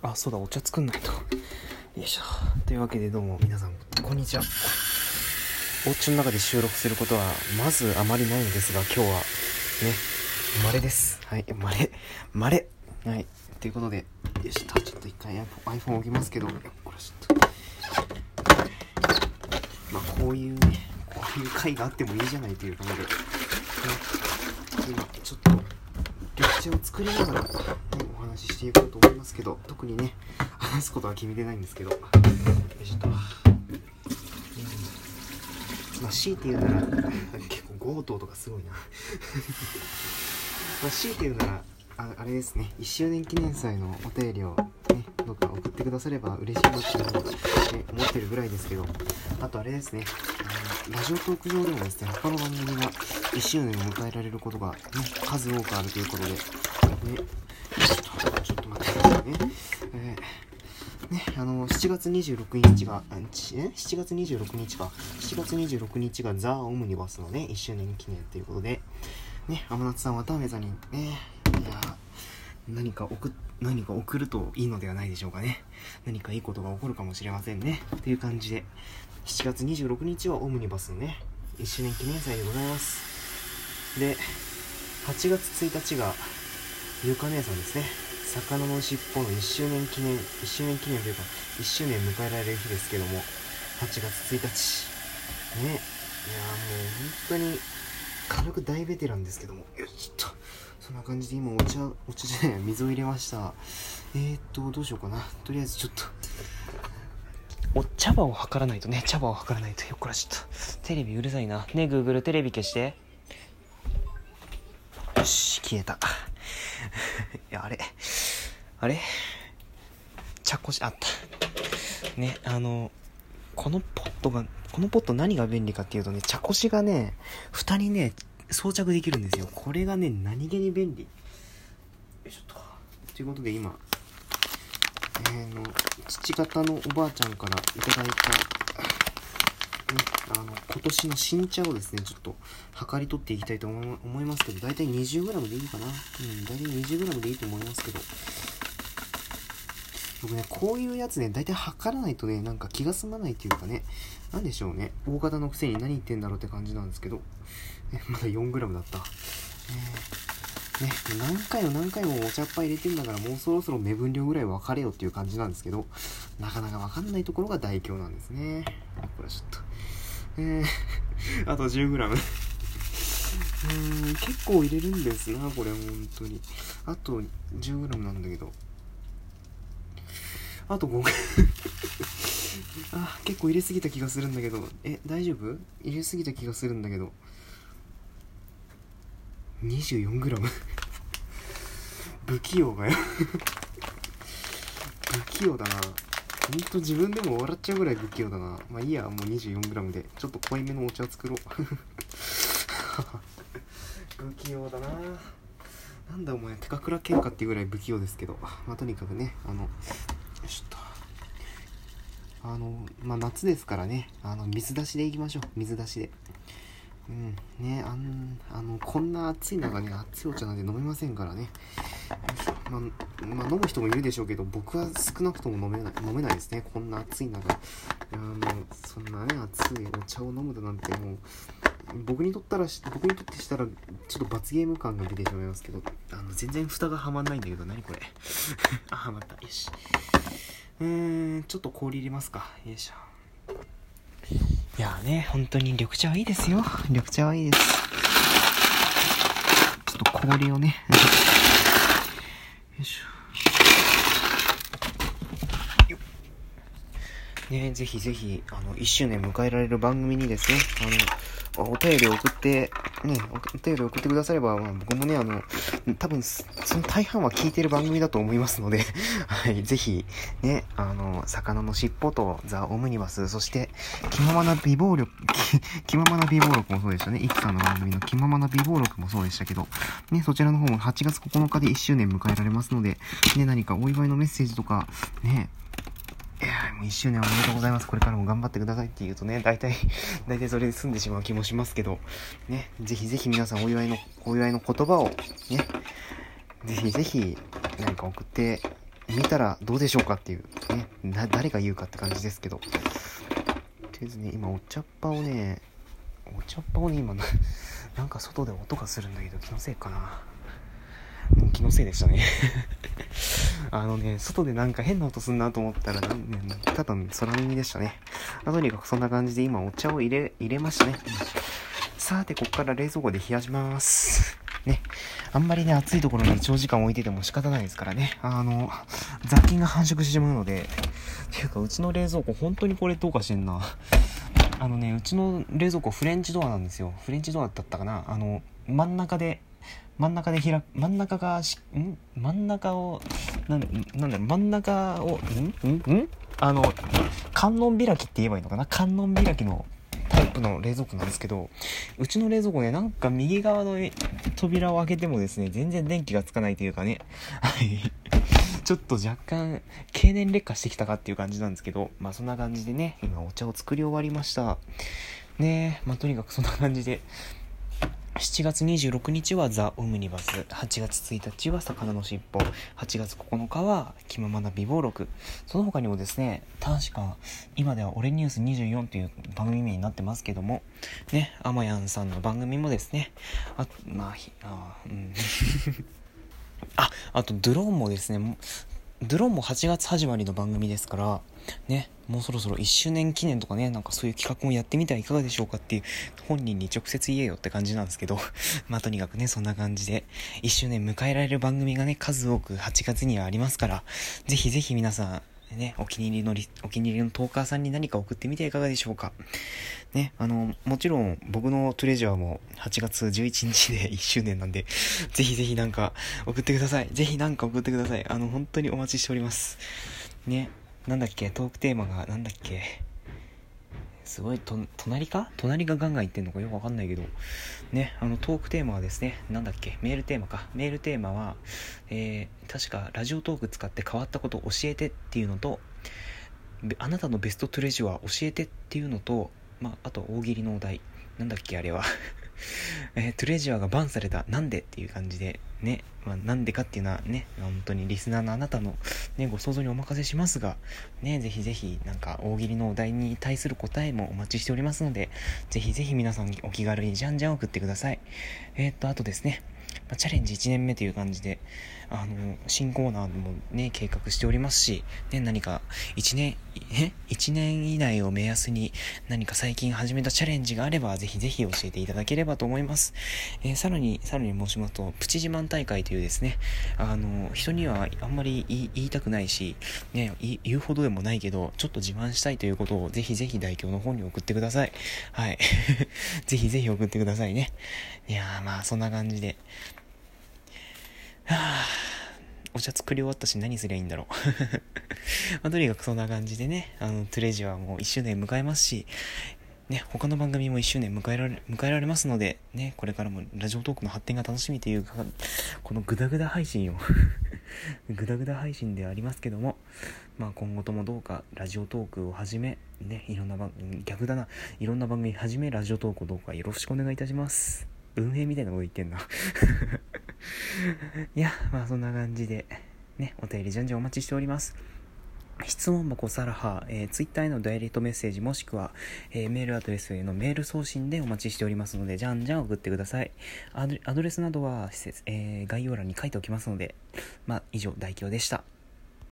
あ、そうだ、お茶作んないと。よいしょ。というわけで、どうも皆さんこんにちは。お家の中で収録することはまずあまりないんですが、今日はね、稀です。はい、稀。はい、ということで、よし、ちょっと一回 iPhone 置きますけど、これちょっとまあこういう回があってもいいじゃないということで、ね、今ちょっと緑茶を作りながら、ね、お話ししていこうと思いますけど、特にね、話すことは決めてないんですけど、まあ、強いて言うなら結構強盗とかすごいなまあ、強いて言うなら あれですね、1周年記念祭のお便りを、ね、どうか送ってくだされば嬉しいなっていうのを、ね、思ってるぐらいですけど、あとあれですね、ラジオトーク上でもですね、他の番組が1周年を迎えられることが、ね、数多くあるということで、ね、ちょっと待ってくださいね、ね、7月26日がザ・オムニバスのね、1周年記念ということで、ね、天夏さん、渡辺さんにね、いや、何か送るといいのではないでしょうかね。何かいいことが起こるかもしれませんね。という感じで、7月26日はオムニバスのね、1周年記念祭でございます。で、8月1日が、ゆか姉さんですね。魚の尻尾の1周年記念というか、1周年迎えられる日ですけども、8月1日ね、いや、もう本当に軽く大ベテランですけども、よし、ちょっとそんな感じで今お茶じゃない、水を入れました。どうしようかな。とりあえずちょっと茶葉を測らないと、よっこら、ちょっとテレビうるさいな。ねえ Google、 テレビ消して。よし、消えたいや、あれ茶こしあったね。このポット何が便利かっていうとね、茶こしがね、蓋にね装着できるんですよ。これがね、何気に便利。よいしょっと。ということで、今父方のおばあちゃんからいただいた、ね、今年の新茶をですね、ちょっと測り取っていきたいと思いますけど、だいたい 20g でいいかな。だいたい 20g でいいと思いますけど、僕ね、こういうやつね、だいたい測らないとね、なんか気が済まないというかね、なんでしょうね、大型のくせに何言ってんだろうって感じなんですけど、ね、まだ 4g だった、ね、何回もお茶っ葉入れてんだから、もうそろそろ目分量ぐらい分かれよっていう感じなんですけど、なかなか分かんないところが大凶なんですね。これちょっとあと 10g 結構入れるんですな、これ本当に。あと 10g なんだけど、あと 5g あ、結構入れすぎた気がするんだけど、大丈夫？入れすぎた気がするんだけど、24g 不器用がよ不器用だな、ほんと自分でも笑っちゃうぐらい不器用だな。まあいいや、もう 24g でちょっと濃いめのお茶作ろう不器用だな、なんだお前、高倉健かっていうぐらい不器用ですけど、まあとにかくね、ちょっとまあ夏ですからね、水出しでいきましょう。水出しで、うんね、こんな暑い中ね、熱いお茶なんて飲めませんからね。まあ、飲む人もいるでしょうけど、僕は少なくとも飲めないですね、こんな暑い中。そんなね、暑いお茶を飲むだなんて、もう僕にとってしたらちょっと罰ゲーム感が出てしまいますけど、全然蓋がはまんないんだけど、何これあ、はまった。よし、ちょっと氷入れますか。よいしょ。いやね、本当に緑茶はいいですよ。緑茶はいいです。ちょっと氷をね、よいしょ。よっ。ね、ぜひぜひ、1周年迎えられる番組にですね、お便りを送って、ね、お便りを送ってくだされば、まあ、僕もね、多分、その大半は聞いてる番組だと思いますので、はい、ぜひ、ね、魚の尻尾とザ・オムニバス、そして、気ままな美貌録もそうでしたね。イキさんの番組の気ままな美貌録もそうでしたけど、ね、そちらの方も8月9日で1周年迎えられますので、ね、何かお祝いのメッセージとか、ね、もう1周年おめでとうございます、これからも頑張ってくださいって言うとね、大体それで済んでしまう気もしますけどね、ぜひぜひ皆さん、お祝いの言葉をね、ぜひぜひ何か送って見たらどうでしょうかっていうね、誰が言うかって感じですけど、とりあえずね、今お茶っ葉をね今なんか外で音がするんだけど、気のせいかな。気のせいでしたねあのね、外でなんか変な音すんなと思ったら、ただの空耳でしたね。とにかくそんな感じで今お茶を入れましたね。さて、こっから冷蔵庫で冷やしますね。あんまりね、暑いところに長時間置いてても仕方ないですからね、雑菌が繁殖してしまうので。っていうか、うちの冷蔵庫本当にこれどうかしてんな。うちの冷蔵庫フレンチドアなんですよ。フレンチドアだったかな。観音開きって言えばいいのかな。観音開きのタイプの冷蔵庫なんですけど、うちの冷蔵庫ね、なんか右側の扉を開けてもですね、全然電気がつかないというかねちょっと若干経年劣化してきたかっていう感じなんですけど、まあそんな感じでね、今お茶を作り終わりましたね。まあとにかくそんな感じで、7月26日はザ・オムニバス、8月1日は魚のしっぽ、8月9日は気ままな美貌録、その他にもですね、確か今では俺ニュース24という番組名になってますけどもね、あまやんさんの番組もですね、あとドローンも8月始まりの番組ですからね、もうそろそろ1周年記念とかね、なんかそういう企画もやってみてはいかがでしょうかっていう、本人に直接言えよって感じなんですけどまあとにかくね、そんな感じで1周年迎えられる番組がね、数多く8月にはありますから、ぜひぜひ皆さんね、お気に入りのトーカーさんに何か送ってみてはいかがでしょうかね。もちろん僕のトレジャーも8月11日で1周年なんで、ぜひぜひなんか送ってください。本当にお待ちしておりますね。なんだっけ、トークテーマがなんだっけ、すごい隣がガンガン言ってんのかよくわかんないけどね、トークテーマはですね、なんだっけ、メールテーマは、確かラジオトーク使って変わったこと教えてっていうのと、あなたのベストトレジュアー教えてっていうのと、まああと大喜利のお題、なんだっけあれはトレジュアーがバンされた、なんでっていう感じでね、まあ、なんでかっていうのはね、本当にリスナーのあなたの、ね、ご想像にお任せしますがね、ぜひぜひなんか大喜利のお題に対する答えもお待ちしておりますので、ぜひぜひ皆さんお気軽にじゃんじゃん送ってください。あとですね、まあ、チャレンジ1年目という感じで、新コーナーもね、計画しておりますし、ね、何か1年以内を目安に何か最近始めたチャレンジがあれば、ぜひぜひ教えていただければと思います。さらに申しますと、プチ自慢大会というですね、人にはあんまり言いたくないし、ね、言うほどでもないけど、ちょっと自慢したいということを、ぜひぜひ代表の方に送ってください。はい。ぜひぜひ送ってくださいね。いやー、まあそんな感じで。お茶作り終わったし、何すりゃいいんだろう、まあ、とにかくそんな感じでね、トレジュアーも1周年迎えますしね、他の番組も1周年迎えられますのでね、これからもラジオトークの発展が楽しみというか、このグダグダ配信ではありますけども、まあ今後ともどうかラジオトークをはじめね、いろんな番組はじめラジオトークをどうかよろしくお願いいたします。運営みたいなこと言ってんないや、まあそんな感じでね、お便りじゃんじゃんお待ちしております。質問箱、サラハ、Twitter へのダイレクトメッセージ、もしくは、メールアドレスへのメール送信でお待ちしておりますので、じゃんじゃん送ってください。アドレスなどは、概要欄に書いておきますので、まあ以上、代表でした。